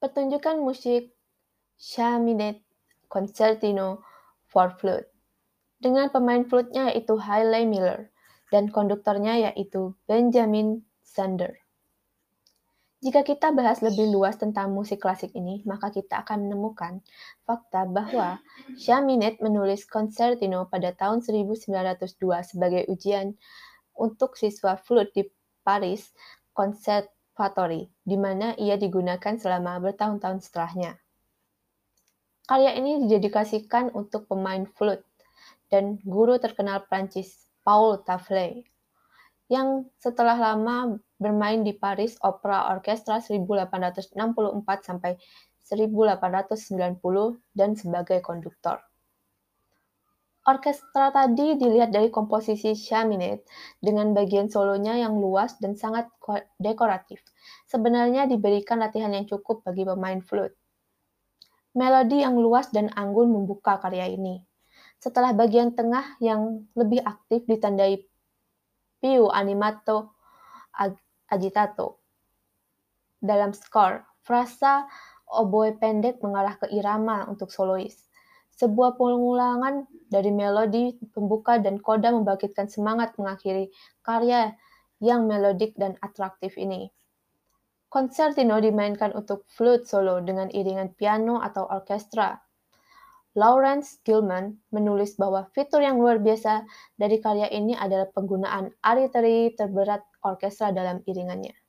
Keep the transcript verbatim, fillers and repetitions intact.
pertunjukan musik Chaminade Concertino for Flute dengan pemain flutnya yaitu Hayley Miller dan konduktornya yaitu Benjamin Zander. Jika kita bahas lebih luas tentang musik klasik ini, maka kita akan menemukan fakta bahwa Chaminade menulis Concertino pada tahun seribu sembilan ratus dua sebagai ujian untuk siswa flute di Paris Konservatori, di mana ia digunakan selama bertahun-tahun setelahnya. Karya ini didedikasikan untuk pemain flute dan guru terkenal Prancis Paul Taffanel, yang setelah lama bermain di Paris Opéra Orchestra seribu delapan ratus enam puluh empat sampai seribu delapan ratus sembilan puluh dan sebagai konduktor. Orkestra tadi dilihat dari komposisi Chaminade dengan bagian solonya yang luas dan sangat dekoratif. Sebenarnya diberikan latihan yang cukup bagi pemain flute. Melodi yang luas dan anggun membuka karya ini. Setelah bagian tengah yang lebih aktif ditandai piu animato agitato. Dalam skor, frasa oboe pendek mengarah ke irama untuk solois. Sebuah pengulangan dari melodi pembuka dan koda membangkitkan semangat mengakhiri karya yang melodik dan atraktif ini. Concertino dimainkan untuk flute solo dengan iringan piano atau orkestra. Lawrence Gilman menulis bahwa fitur yang luar biasa dari karya ini adalah penggunaan ariteri terberat orkestra dalam iringannya.